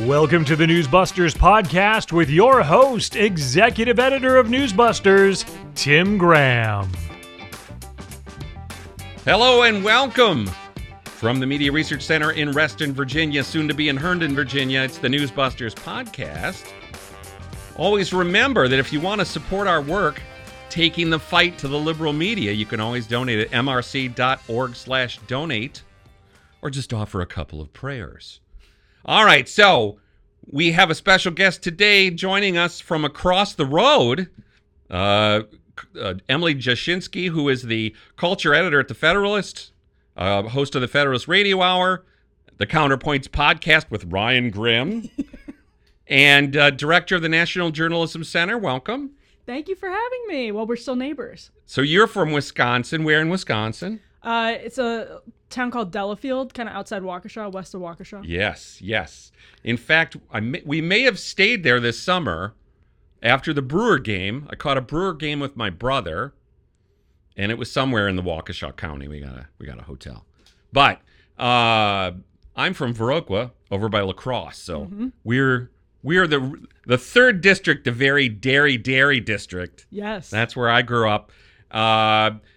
Welcome to the Newsbusters podcast with your host, executive editor of Newsbusters, Tim Graham. Hello and welcome from the Media Research Center in Reston, Virginia, soon to be in Herndon, Virginia. It's the Newsbusters podcast. Always remember that if you want to support our work taking the fight to the liberal media, you can always donate at mrc.org/donate or just offer a couple of prayers. All right, so we have a special guest today joining us from across the road, Emily Jashinsky, who is the culture editor at The Federalist, host of the Federalist Radio Hour, the Counterpoints podcast with Ryan Grimm, and director of the National Journalism Center. Welcome. Thank you for having me. Well, we're still neighbors. So you're from Wisconsin. Where in Wisconsin? It's a town called Delafield, kind of outside Waukesha, west of Waukesha. Yes, yes. In fact, we may have stayed there this summer after the Brewer game. I caught a Brewer game with my brother, and it was somewhere in the Waukesha County. We got a hotel. But I'm from Viroqua, over by La Crosse, so we're the third district, the very dairy district. Yes, that's where I grew up.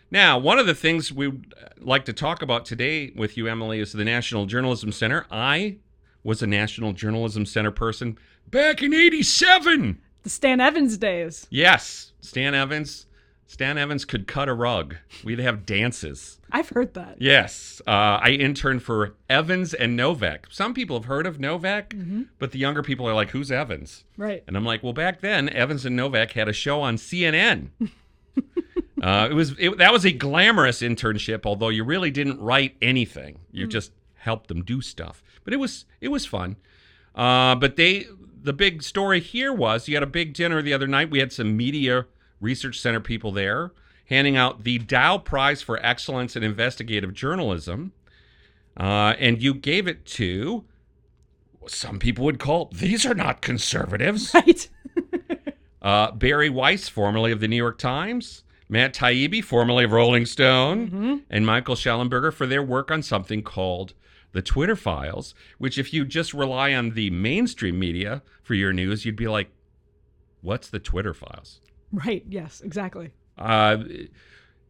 Now, one of the things we'd like to talk about today with you, Emily, is the National Journalism Center. I was a National Journalism Center person back in 87. The Stan Evans days. Yes, Stan Evans. Stan Evans could cut a rug. We'd have dances. I've heard that. Yes. I interned for Evans and Novak. Some people have heard of Novak, but the younger people are like, who's Evans? Right. And I'm like, well, back then, Evans and Novak had a show on CNN. That was a glamorous internship, although you really didn't write anything. You just helped them do stuff. But it was fun. But the big story here was you had a big dinner the other night. We had some Media Research Center people there handing out the Dao Prize for Excellence in Investigative Journalism. And you gave it to, some people would call, these are not conservatives. Right. Barry Weiss, formerly of the New York Times, Matt Taibbi, formerly of Rolling Stone, and Michael Schellenberger for their work on something called the Twitter Files, which if you just rely on the mainstream media for your news, you'd be like, what's the Twitter Files? Right, yes, exactly.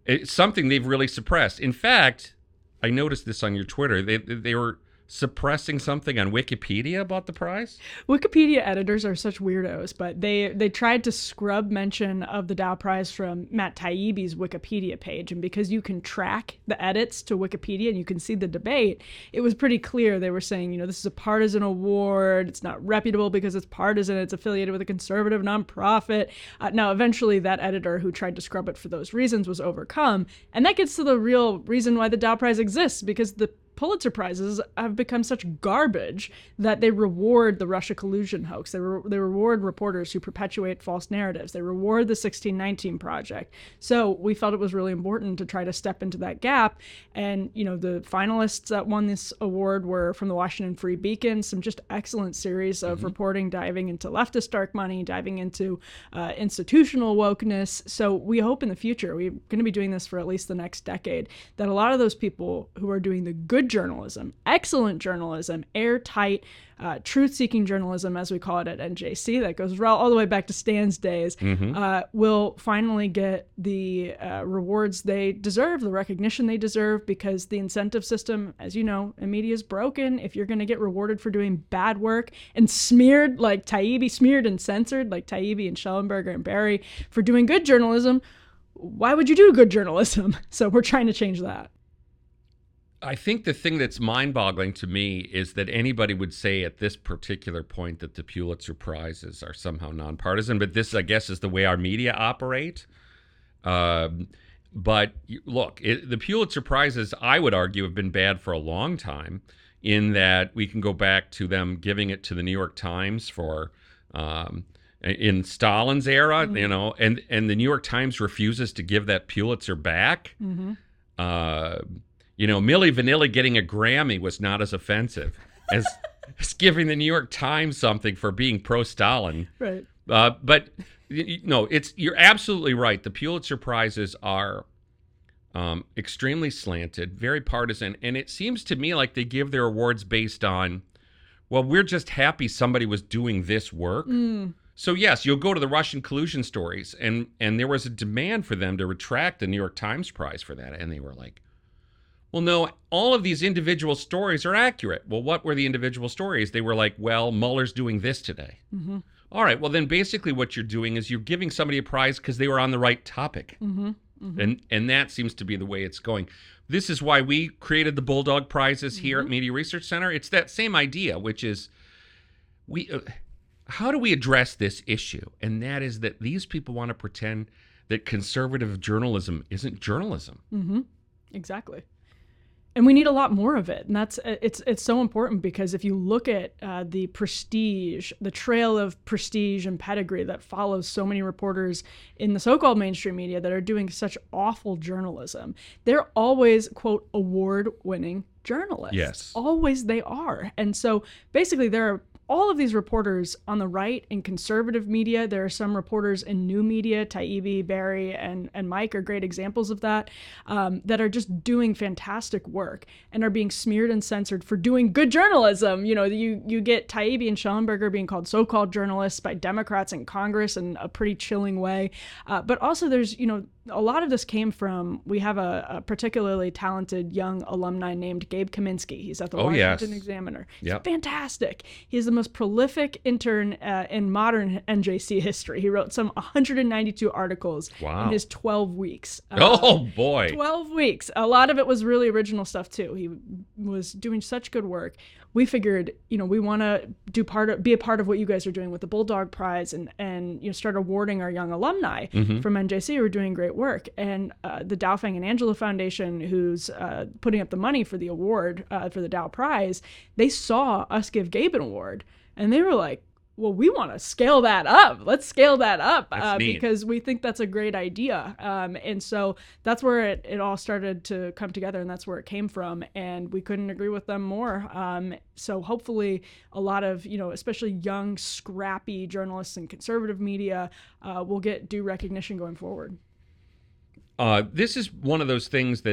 It's something they've really suppressed. In fact, I noticed this on your Twitter. They were suppressing something on Wikipedia about the prize? Wikipedia editors are such weirdos, but they tried to scrub mention of the Dao Prize from Matt Taibbi's Wikipedia page, and because you can track the edits to Wikipedia and you can see the debate, it was pretty clear they were saying, you know, this is a partisan award, it's not reputable because it's partisan, it's affiliated with a conservative nonprofit. Now, eventually that editor who tried to scrub it for those reasons was overcome, and that gets to the real reason why the Dao Prize exists, because the Pulitzer Prizes have become such garbage that they reward the Russia collusion hoax. They reward reporters who perpetuate false narratives. They reward the 1619 Project. So we felt it was really important to try to step into that gap. And, you know, the finalists that won this award were from the Washington Free Beacon, some just excellent series of reporting, diving into leftist dark money, diving into institutional wokeness. So we hope in the future, we're going to be doing this for at least the next decade, that a lot of those people who are doing the good journalism, excellent journalism, airtight, truth-seeking journalism, as we call it at NJC, that goes all the way back to Stan's days, will finally get the rewards they deserve, the recognition they deserve, because the incentive system, as you know, in media is broken. If you're going to get rewarded for doing bad work and smeared and censored like Taibbi and Schellenberger and Barry for doing good journalism, why would you do good journalism? So we're trying to change that. I think the thing that's mind-boggling to me is that anybody would say at this particular point that the Pulitzer Prizes are somehow nonpartisan, but this, I guess, is the way our media operate. But look, the Pulitzer Prizes, I would argue, have been bad for a long time in that we can go back to them giving it to the New York Times for in Stalin's era, you know, and the New York Times refuses to give that Pulitzer back. You know, Milli Vanilli getting a Grammy was not as offensive as giving the New York Times something for being pro-Stalin. Right. But no, you're absolutely right. The Pulitzer Prizes are extremely slanted, very partisan, and it seems to me like they give their awards based on well, we're just happy somebody was doing this work. Mm. So yes, you'll go to the Russian collusion stories, and there was a demand for them to retract the New York Times Prize for that. And they were like, well, no, all of these individual stories are accurate. Well, what were the individual stories? They were like, well, Mueller's doing this today. Mm-hmm. All right, well, then basically what you're doing is you're giving somebody a prize because they were on the right topic. Mm-hmm. Mm-hmm. And that seems to be the way it's going. This is why we created the Bulldog Prizes mm-hmm. here at Media Research Center. It's that same idea, which is we how do we address this issue? And that is that these people want to pretend that conservative journalism isn't journalism. Mm-hmm. Exactly. And we need a lot more of it. And that's it's so important because if you look at the prestige, the trail of prestige and pedigree that follows so many reporters in the so-called mainstream media that are doing such awful journalism, they're always, quote, award-winning journalists. Yes. Always they are. And so basically there are all of these reporters on the right in conservative media. There are some reporters in new media. Taibbi, Barry, and Mike are great examples of that, that are just doing fantastic work and are being smeared and censored for doing good journalism. You know, you get Taibbi and Schellenberger being called so-called journalists by Democrats in Congress in a pretty chilling way. But also there's, you know, a lot of this came from, we have a particularly talented young alumni named Gabe Kaminsky. He's at the Washington Examiner. He's fantastic. He's the most prolific intern in modern NJC history. He wrote some 192 articles in his 12 weeks. 12 weeks. A lot of it was really original stuff too. He was doing such good work. We figured, you know, we want to be a part of what you guys are doing with the Bulldog Prize and you know, start awarding our young alumni mm-hmm. from NJC who are doing great work. And the Dao Fang and Angela Foundation, who's putting up the money for the award for the Dao Prize, they saw us give Gabe an award and they were like, well, we want to scale that up. Let's scale that up because we think that's a great idea. And so that's where it all started to come together, and that's where it came from. And we couldn't agree with them more. So hopefully a lot of, you know, especially young, scrappy journalists in conservative media will get due recognition going forward. This is one of those things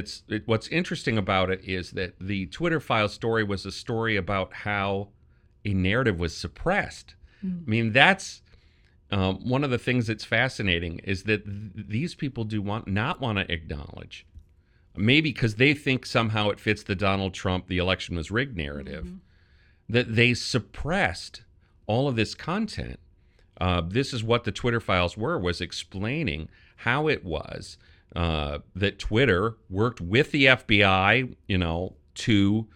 what's interesting about it is that the Twitter Files story was a story about how a narrative was suppressed. I mean, that's one of the things that's fascinating is that these people do not want to acknowledge, maybe because they think somehow it fits the Donald Trump, the election was rigged narrative, mm-hmm. that they suppressed all of this content. This is what the Twitter Files was explaining how it was that Twitter worked with the FBI, you know, to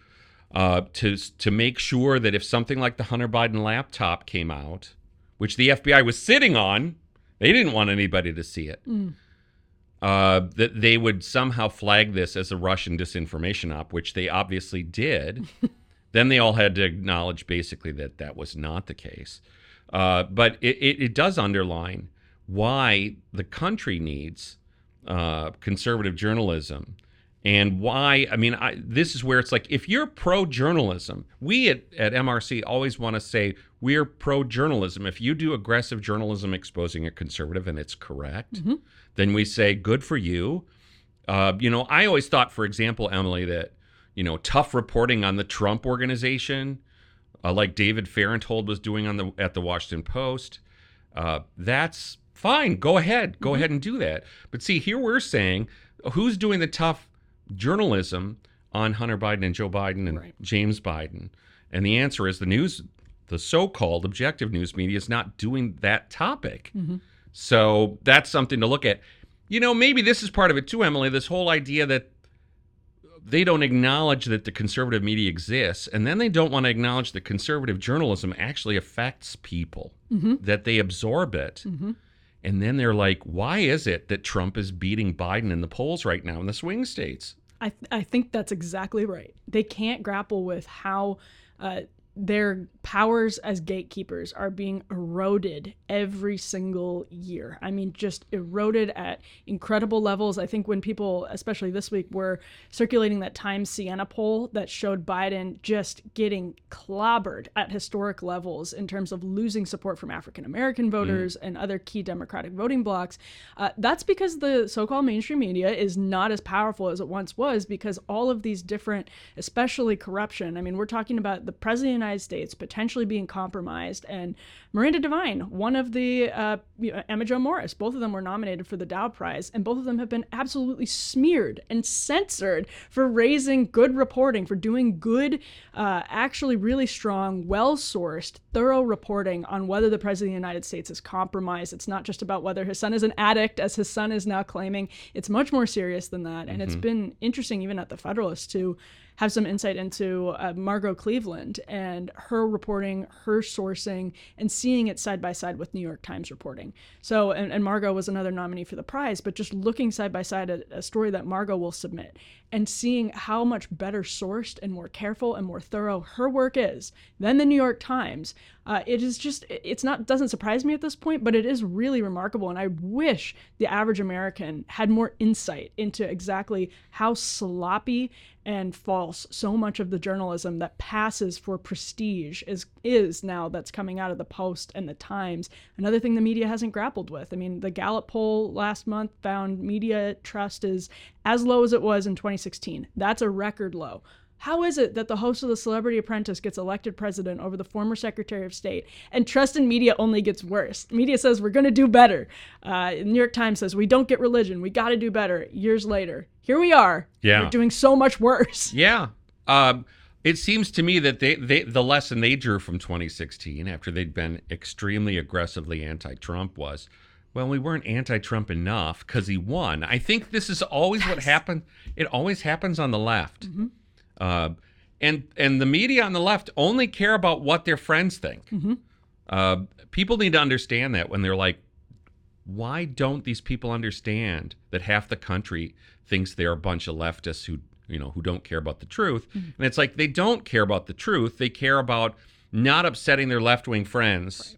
make sure that if something like the Hunter Biden laptop came out, which the FBI was sitting on, they didn't want anybody to see it, that they would somehow flag this as a Russian disinformation op, which they obviously did. Then they all had to acknowledge basically that was not the case. But it does underline why the country needs conservative journalism. And why, I mean, this is where it's like, if you're pro-journalism, we at MRC always want to say we're pro-journalism. If you do aggressive journalism exposing a conservative and it's correct, mm-hmm. then we say, good for you. You know, I always thought, for example, Emily, that, you know, tough reporting on the Trump organization, like David Farenthold was doing at the Washington Post, that's fine. Go ahead. Go mm-hmm. ahead and do that. But see, here we're saying, who's doing the tough journalism on Hunter Biden and Joe Biden and James Biden? And the answer is the so-called objective news media is not doing that topic. Mm-hmm. So that's something to look at. You know, maybe this is part of it too, Emily, this whole idea that they don't acknowledge that the conservative media exists, and then they don't want to acknowledge that conservative journalism actually affects people, mm-hmm. that they absorb it. Mm-hmm. And then they're like, why is it that Trump is beating Biden in the polls right now in the swing states? I think that's exactly right. They can't grapple with how their powers as gatekeepers are being eroded every single year. I mean, just eroded at incredible levels. I think when people, especially this week, were circulating that Times Siena poll that showed Biden just getting clobbered at historic levels in terms of losing support from African-American voters and other key Democratic voting blocs, that's because the so-called mainstream media is not as powerful as it once was because all of these different, especially corruption. I mean, we're talking about the President of the United United States potentially being compromised. And Miranda Devine, one of the Emma Jo Morris, both of them were nominated for the Dao Prize, and both of them have been absolutely smeared and censored for raising good reporting, for doing good, actually really strong, well-sourced, thorough reporting on whether the President of the United States is compromised. It's not just about whether his son is an addict, as his son is now claiming. It's much more serious than that. And it's been interesting, even at the Federalist, to have some insight into Margot Cleveland and her reporting, her sourcing, and seeing it side by side with New York Times reporting. So, and Margot was another nominee for the prize, but just looking side by side at a story that Margot will submit and seeing how much better sourced and more careful and more thorough her work is than the New York Times. It is just, doesn't surprise me at this point, but it is really remarkable. And I wish the average American had more insight into exactly how sloppy and false so much of the journalism that passes for prestige is now that's coming out of the Post and the Times. Another thing the media hasn't grappled with. I mean, the Gallup poll last month found media trust is as low as it was in 2016. That's a record low. How is it that the host of The Celebrity Apprentice gets elected president over the former Secretary of State, and trust in media only gets worse? Media says we're going to do better. New York Times says we don't get religion. We got to do better. Years later, here we are. Yeah, we're doing so much worse. Yeah, it seems to me that the lesson they drew from 2016, after they'd been extremely aggressively anti-Trump, was, well, we weren't anti-Trump enough because he won. I think this is always what happened. It always happens on the left. Mm-hmm. And the media on the left only care about what their friends think. Mm-hmm. People need to understand that when they're like, why don't these people understand that half the country thinks they're a bunch of leftists who don't care about the truth? Mm-hmm. And it's like, they don't care about the truth. They care about not upsetting their left-wing friends.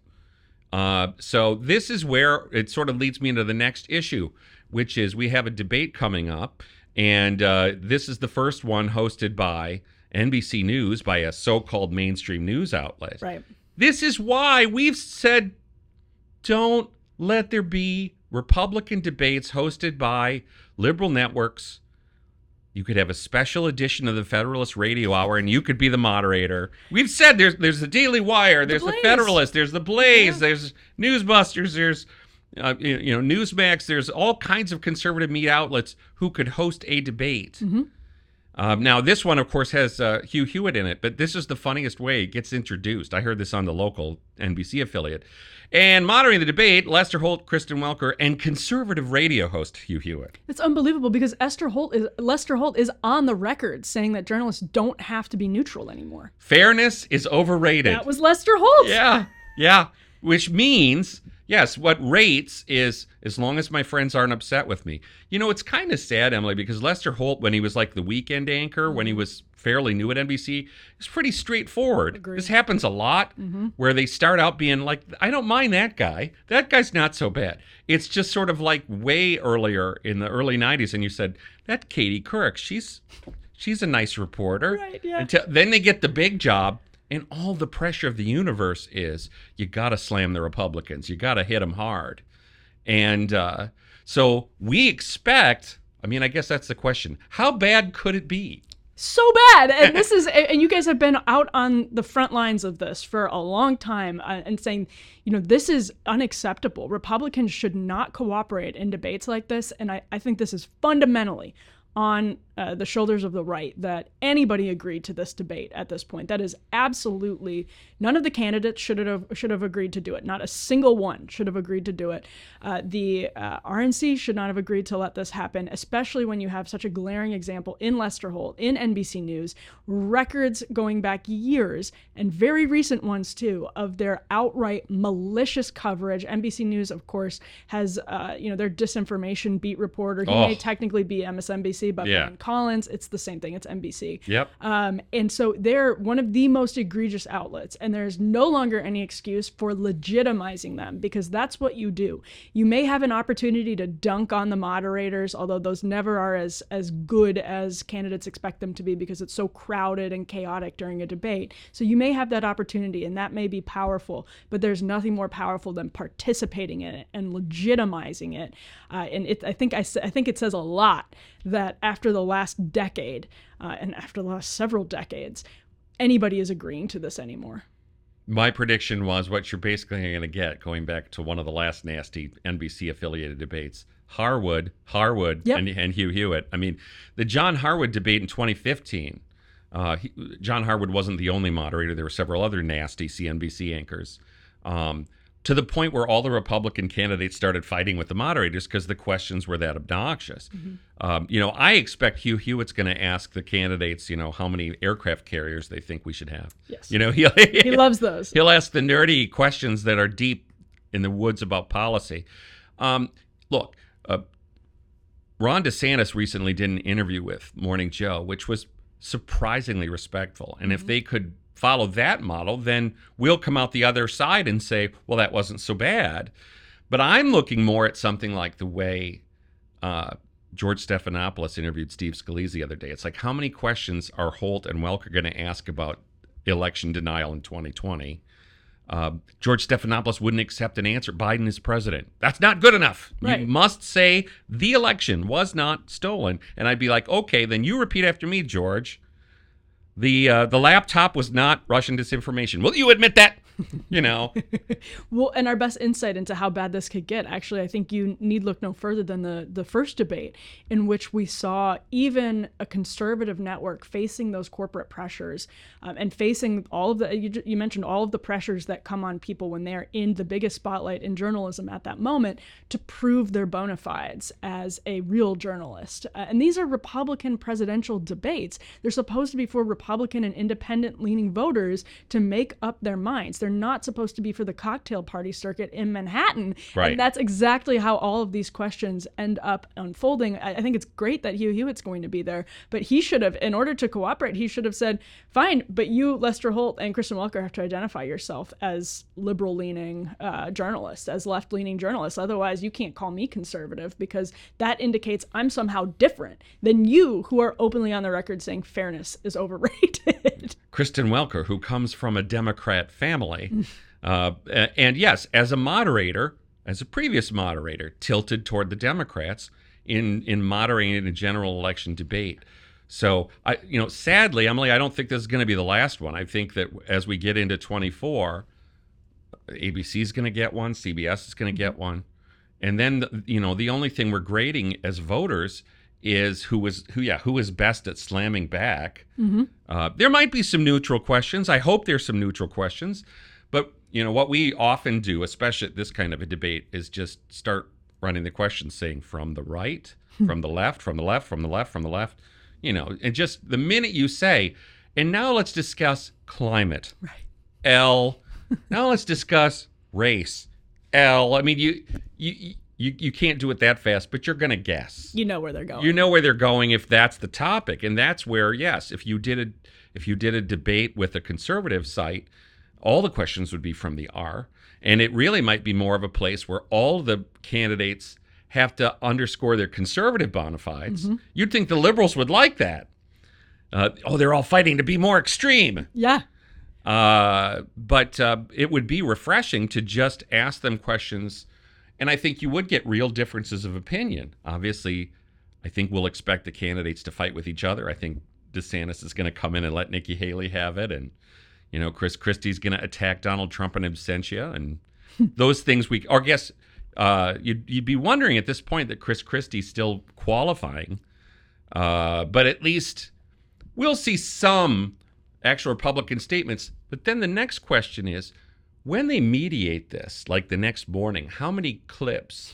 Right. So this is where it sort of leads me into the next issue, which is we have a debate coming up. And this is the first one hosted by NBC News, by a so-called mainstream news outlet. Right. This is why we've said, don't let there be Republican debates hosted by liberal networks. You could have a special edition of the Federalist Radio Hour, and you could be the moderator. We've said there's the Daily Wire, there's the Federalist, there's the Blaze, there's Newsbusters, there's Newsmax, there's all kinds of conservative media outlets who could host a debate. Mm-hmm. Now, this one, of course, has Hugh Hewitt in it, but this is the funniest way it gets introduced. I heard this on the local NBC affiliate. And moderating the debate, Lester Holt, Kristen Welker, and conservative radio host Hugh Hewitt. It's unbelievable because Lester Holt is on the record saying that journalists don't have to be neutral anymore. Fairness is overrated. That was Lester Holt. Yeah. Which means... yes, what rates is, as long as my friends aren't upset with me. You know, it's kind of sad, Emily, because Lester Holt, when he was like the weekend anchor, when he was fairly new at NBC, was pretty straightforward. Agreed. This happens a lot, where they start out being like, I don't mind that guy. That guy's not so bad. It's just sort of like way earlier in the early 90s, and you said, that Katie Couric, she's a nice reporter. Right, yeah. Until then they get the big job. And all the pressure of the universe is, you got to slam the Republicans. You got to hit them hard. And so we expect, I mean, I guess that's the question. How bad could it be? So bad. And this is, and you guys have been out on the front lines of this for a long time and saying, this is unacceptable. Republicans should not cooperate in debates like this. And I think this is fundamentally on the shoulders of the right that anybody agreed to this debate at this point. That is absolutely, none of the candidates should have agreed to do it. Not a single one should have agreed to do it. The RNC should not have agreed to let this happen, especially when you have such a glaring example in Lester Holt, in NBC News, records going back years and very recent ones too of their outright malicious coverage. NBC News, of course, has their disinformation beat reporter. He may technically be MSNBC, but Collins, it's the same thing. It's NBC. Yep. And so they're one of the most egregious outlets, and there's no longer any excuse for legitimizing them, because that's what you do. You may have an opportunity to dunk on the moderators, although those never are as good as candidates expect them to be because it's so crowded and chaotic during a debate. So you may have that opportunity, and that may be powerful, but there's nothing more powerful than participating in it and legitimizing it. I think it says a lot that after the last decade and after the last several decades, anybody is agreeing to this anymore. My prediction was what you're basically going to get, going back to one of the last nasty NBC-affiliated debates, Harwood, yep. and Hugh Hewitt. I mean, the John Harwood debate in 2015, John Harwood wasn't the only moderator. There were several other nasty CNBC anchors, to the point where all the Republican candidates started fighting with the moderators because the questions were that obnoxious. Mm-hmm. I expect Hugh Hewitt's going to ask the candidates, how many aircraft carriers they think we should have. Yes. He loves those. He'll ask the nerdy questions that are deep in the woods about policy. Ron DeSantis recently did an interview with Morning Joe, which was surprisingly respectful. And if they could follow that model, then we'll come out the other side and say, well, that wasn't so bad. But I'm looking more at something like the way George Stephanopoulos interviewed Steve Scalise the other day. It's like, how many questions are Holt and Welker going to ask about election denial in 2020? George Stephanopoulos wouldn't accept an answer. Biden is president. That's not good enough. Right. You must say the election was not stolen. And I'd be like, okay, then you repeat after me, George. The laptop was not Russian disinformation. Will you admit that? Well, and our best insight into how bad this could get, actually, I think you need look no further than the first debate, in which we saw even a conservative network facing those corporate pressures and facing all of the, you mentioned all of the pressures that come on people when they're in the biggest spotlight in journalism at that moment to prove their bona fides as a real journalist. And these are Republican presidential debates. They're supposed to be for Republican and independent leaning voters to make up their minds. They're not supposed to be for the cocktail party circuit in Manhattan. Right. And that's exactly how all of these questions end up unfolding. I think it's great that Hugh Hewitt's going to be there, but he should have, in order to cooperate, he should have said, fine, but you, Lester Holt and Kristen Welker, have to identify yourself as liberal-leaning journalists, as left-leaning journalists. Otherwise, you can't call me conservative, because that indicates I'm somehow different than you, who are openly on the record saying fairness is overrated. Kristen Welker, who comes from a Democrat family, and yes, as a moderator, as a previous moderator, tilted toward the Democrats in moderating a general election debate. So, sadly, Emily, I don't think this is going to be the last one. I think that as we get into 24, ABC is going to get one, CBS is going to get one, and then the only thing we're grading as voters is who is best at slamming back. Mm-hmm. There might be some neutral questions. I hope there's some neutral questions. But, what we often do, especially at this kind of a debate, is just start running the questions saying from the right, from the left, from the left, from the left, from the left, and just the minute you say, and now let's discuss climate. Right. L. Now let's discuss race. L. I mean, You can't do it that fast, but you're going to guess. You know where they're going. You know where they're going if that's the topic. And that's where, yes, if you did a debate with a conservative site, all the questions would be from the R. And it really might be more of a place where all the candidates have to underscore their conservative bona fides. Mm-hmm. You'd think the liberals would like that. They're all fighting to be more extreme. Yeah. But it would be refreshing to just ask them questions. And I think you would get real differences of opinion. Obviously, I think we'll expect the candidates to fight with each other. I think DeSantis is going to come in and let Nikki Haley have it. And, Chris Christie's going to attack Donald Trump in absentia. And those things you'd be wondering at this point that Chris Christie's still qualifying. But at least we'll see some actual Republican statements. But then the next question is, when they mediate this, like the next morning, how many clips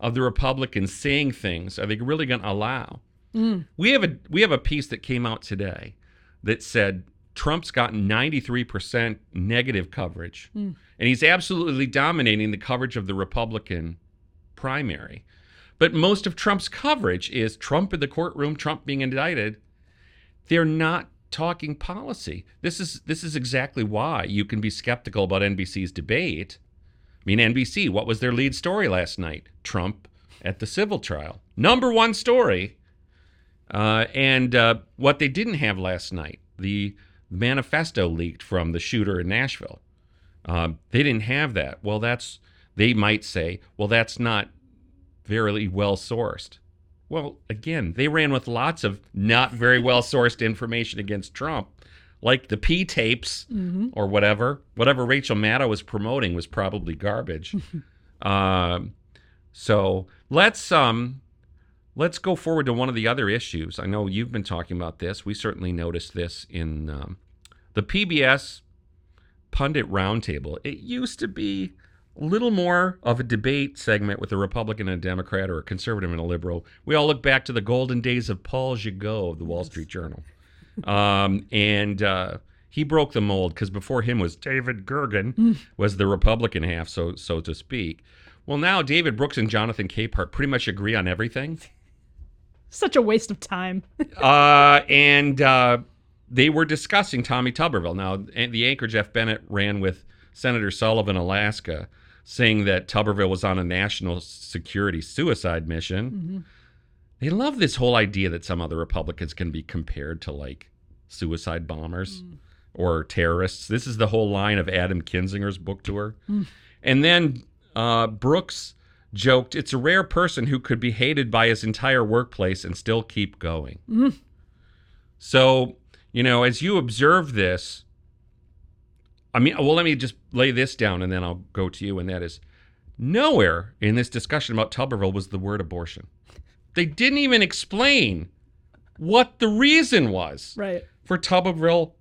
of the Republicans saying things are they really going to allow? Mm. We have a piece that came out today that said Trump's gotten 93% negative coverage, and he's absolutely dominating the coverage of the Republican primary. But most of Trump's coverage is Trump in the courtroom, Trump being indicted. They're not talking policy. This is exactly why you can be skeptical about NBC's debate. I mean, NBC, what was their lead story last night? Trump at the civil trial. Number one story. And what they didn't have last night, the manifesto leaked from the shooter in Nashville. They didn't have that. Well, they might say, well, that's not very well sourced. Well, again, they ran with lots of not very well-sourced information against Trump. like the pee tapes or whatever. Whatever Rachel Maddow was promoting was probably garbage. So let's go forward to one of the other issues. I know you've been talking about this. We certainly noticed this in the PBS Pundit Roundtable. It used to be a little more of a debate segment with a Republican and a Democrat or a conservative and a liberal. We all look back to the golden days of Paul Gigot of the Wall Street Journal. And he broke the mold because before him was David Gergen, was the Republican half, so to speak. Well, now David Brooks and Jonathan Capehart pretty much agree on everything. Such a waste of time. And they were discussing Tommy Tuberville. Now, the anchor Jeff Bennett ran with Senator Sullivan, Alaska, saying that Tuberville was on a national security suicide mission. They love this whole idea that some other Republicans can be compared to, like, suicide bombers or terrorists. This is the whole line of Adam Kinzinger's book tour. And then Brooks joked, it's a rare person who could be hated by his entire workplace and still keep going. So, you know, as you observe this, I mean, well, let me just lay this down and then I'll go to you. And that is, nowhere in this discussion about Tuberville was the word abortion. They didn't even explain what the reason was for Tuberville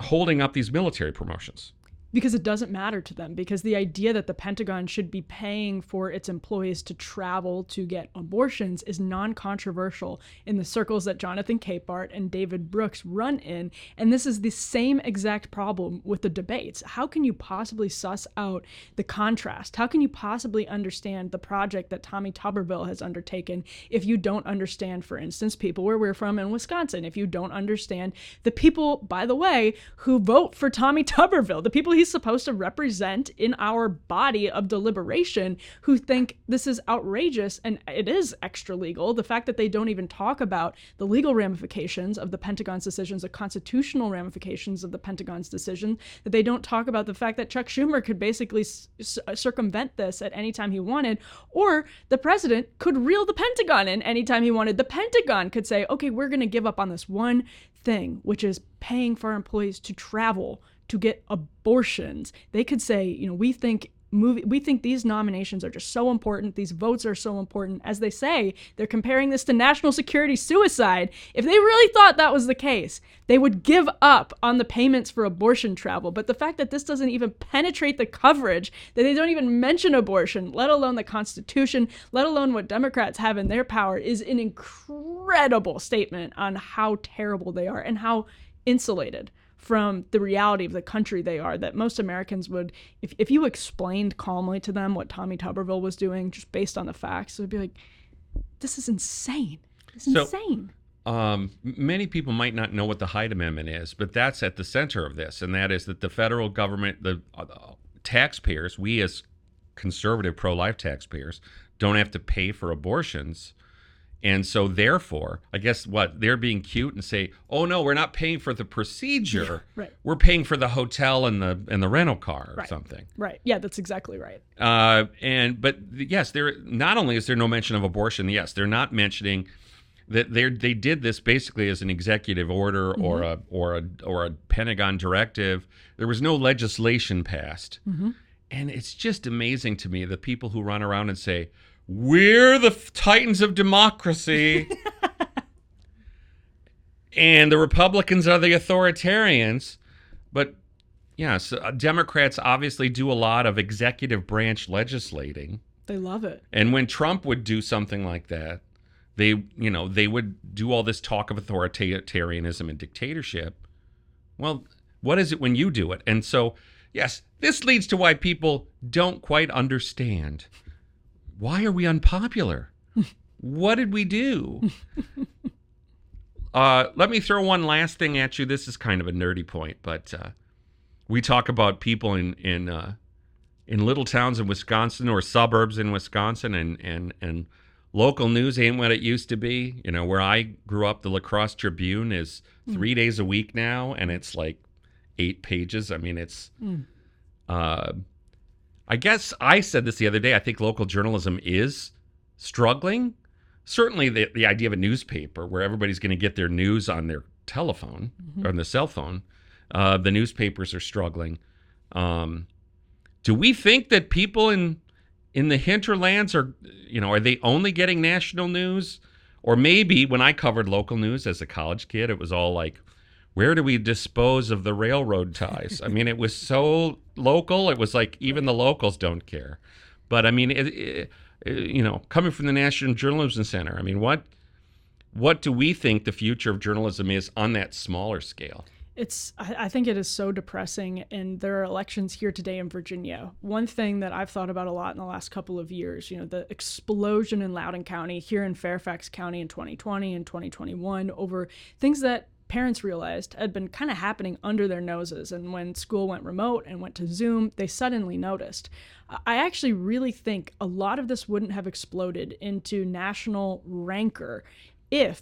holding up these military promotions. Because it doesn't matter to them, because the idea that the Pentagon should be paying for its employees to travel to get abortions is non-controversial in the circles that Jonathan Capehart and David Brooks run in. And this is the same exact problem with the debates. How can you possibly suss out the contrast? How can you possibly understand the project that Tommy Tuberville has undertaken if you don't understand, for instance, people where we're from in Wisconsin, if you don't understand the people, by the way, who vote for Tommy Tuberville, the people he's supposed to represent in our body of deliberation, who think this is outrageous and it is extra legal. The fact that they don't even talk about the legal ramifications of the Pentagon's decisions, the constitutional ramifications of the Pentagon's decision, that they don't talk about the fact that Chuck Schumer could basically circumvent this at any time he wanted, or the president could reel the Pentagon in anytime he wanted. The Pentagon could say, okay, we're going to give up on this one thing, which is paying for our employees to travel to get abortions. They could say, you know, we think these nominations are just so important. These votes are so important. As they say, they're comparing this to national security suicide. If they really thought that was the case, they would give up on the payments for abortion travel. But the fact that this doesn't even penetrate the coverage, that they don't even mention abortion, let alone the Constitution, let alone what Democrats have in their power, is an incredible statement on how terrible they are and how insulated from the reality of the country they are, that most Americans would, if you explained calmly to them what Tommy Tuberville was doing, just based on the facts, they'd be like, this is insane. It's insane. Many people might not know what the Hyde Amendment is, but that's at the center of this, and that is that the federal government, the taxpayers, we as conservative pro-life taxpayers, don't have to pay for abortions. And so, therefore, I guess what? They're being cute and say, oh, no, we're not paying for the procedure. We're paying for the hotel and the rental car or something. Yeah, that's exactly right. But, yes, not only is there no mention of abortion, yes, they're not mentioning that they did this basically as an executive order or a Pentagon directive. There was no legislation passed. And it's just amazing to me the people who run around and say, we're the titans of democracy, and the Republicans are the authoritarians. But, yes, Democrats obviously do a lot of executive branch legislating. They love it. And when Trump would do something like that, they would do all this talk of authoritarianism and dictatorship. Well, what is it when you do it? And so, yes, this leads to why people don't quite understand. Why are we unpopular? What did we do? Let me throw one last thing at you. This is kind of a nerdy point, but we talk about people in little towns in Wisconsin or suburbs in Wisconsin, and local news ain't what it used to be. You know, where I grew up, the La Crosse Tribune is 3 days a week now, and it's like 8 pages. I mean, it's... I guess I said this the other day. I think local journalism is struggling. Certainly the idea of a newspaper where everybody's going to get their news on their telephone or the cell phone. The newspapers are struggling. Do we think that people in the hinterlands are, you know, are they only getting national news? Or maybe when I covered local news as a college kid, it was all like, where do we dispose of the railroad ties? I mean, it was so local. It was like even the locals don't care. But I mean, you know, coming from the National Journalism Center, I mean, what do we think the future of journalism is on that smaller scale? I think it is so depressing, and there are elections here today in Virginia. One thing that I've thought about a lot in the last couple of years, you know, the explosion in Loudoun County, here in Fairfax County in 2020 and 2021, over things that parents realized had been kind of happening under their noses. And when school went remote and went to Zoom, they suddenly noticed. I actually really think a lot of this wouldn't have exploded into national rancor if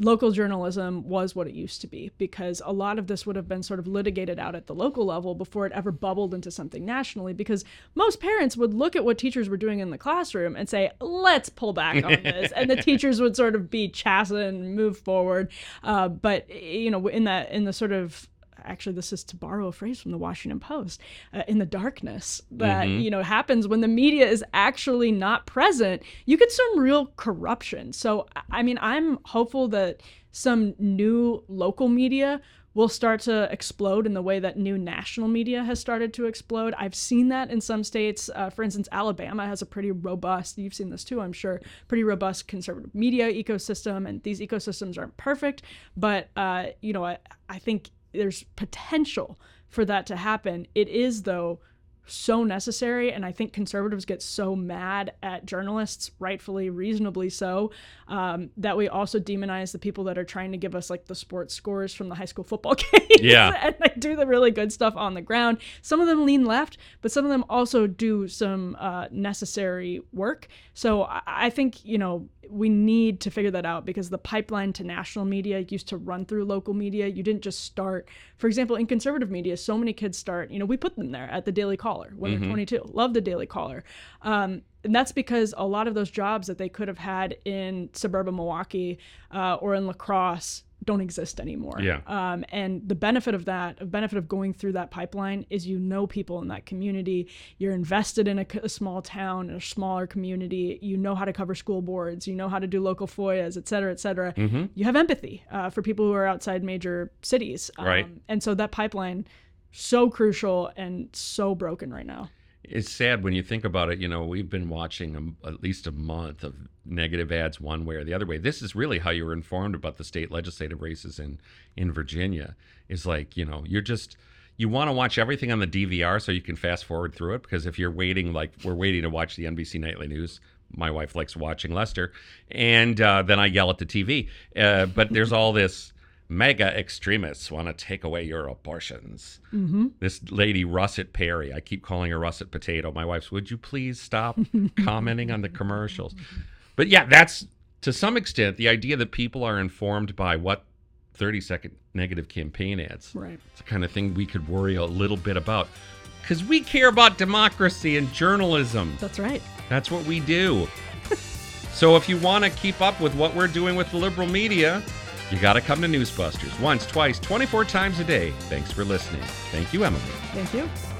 local journalism was what it used to be, because a lot of this would have been sort of litigated out at the local level before it ever bubbled into something nationally, because most parents would look at what teachers were doing in the classroom and say, let's pull back on this. And the teachers would sort of be chastened and move forward. But, you know, in the sort of, actually, this is to borrow a phrase from the Washington Post, in the darkness that, you know, happens when the media is actually not present, you get some real corruption. So, I mean, I'm hopeful that some new local media will start to explode in the way that new national media has started to explode. I've seen that in some states. For instance, Alabama has a pretty robust, you've seen this too, I'm sure, pretty robust conservative media ecosystem. And these ecosystems aren't perfect, but, you know, I think there's potential for that to happen. It is, though, so necessary. And I think conservatives get so mad at journalists, rightfully, reasonably so, that we also demonize the people that are trying to give us like the sports scores from the high school football games. Yeah. And they do the really good stuff on the ground. Some of them lean left, but some of them also do some necessary work. So I think, you know, we need to figure that out, because the pipeline to national media used to run through local media. You didn't just start, for example, in conservative media, so many kids start, you know, we put them there at the Daily Caller when they're 22, love the Daily Caller. And that's because a lot of those jobs that they could have had in suburban Milwaukee or in La Crosse don't exist anymore. Yeah. And the benefit of that, the benefit of going through that pipeline is, you know, people in that community, you're invested in a small town, a smaller community, you know how to cover school boards, you know how to do local FOIAs, et cetera, et cetera. You have empathy for people who are outside major cities. Right. And so that pipeline, so crucial and so broken right now. It's sad when you think about it. You know, we've been watching at least a month of negative ads one way or the other way. This is really how you were informed about the state legislative races in Virginia. Is like, you know, you want to watch everything on the DVR so you can fast forward through it, because if you're waiting, like we're waiting to watch the NBC Nightly News. My wife likes watching Lester, and then I yell at the TV. But there's all this. Mega extremists want to take away your abortions. This lady, Russet Perry, I keep calling her Russet Potato. My wife's, would you please stop commenting on the commercials? But yeah, that's to some extent the idea that people are informed by what 30-second negative campaign ads. Right. It's the kind of thing we could worry a little bit about, because we care about democracy and journalism. That's right. That's what we do. So if you want to keep up with what we're doing with the liberal media, you got to come to Newsbusters once, twice, 24 times a day. Thanks for listening. Thank you, Emily. Thank you.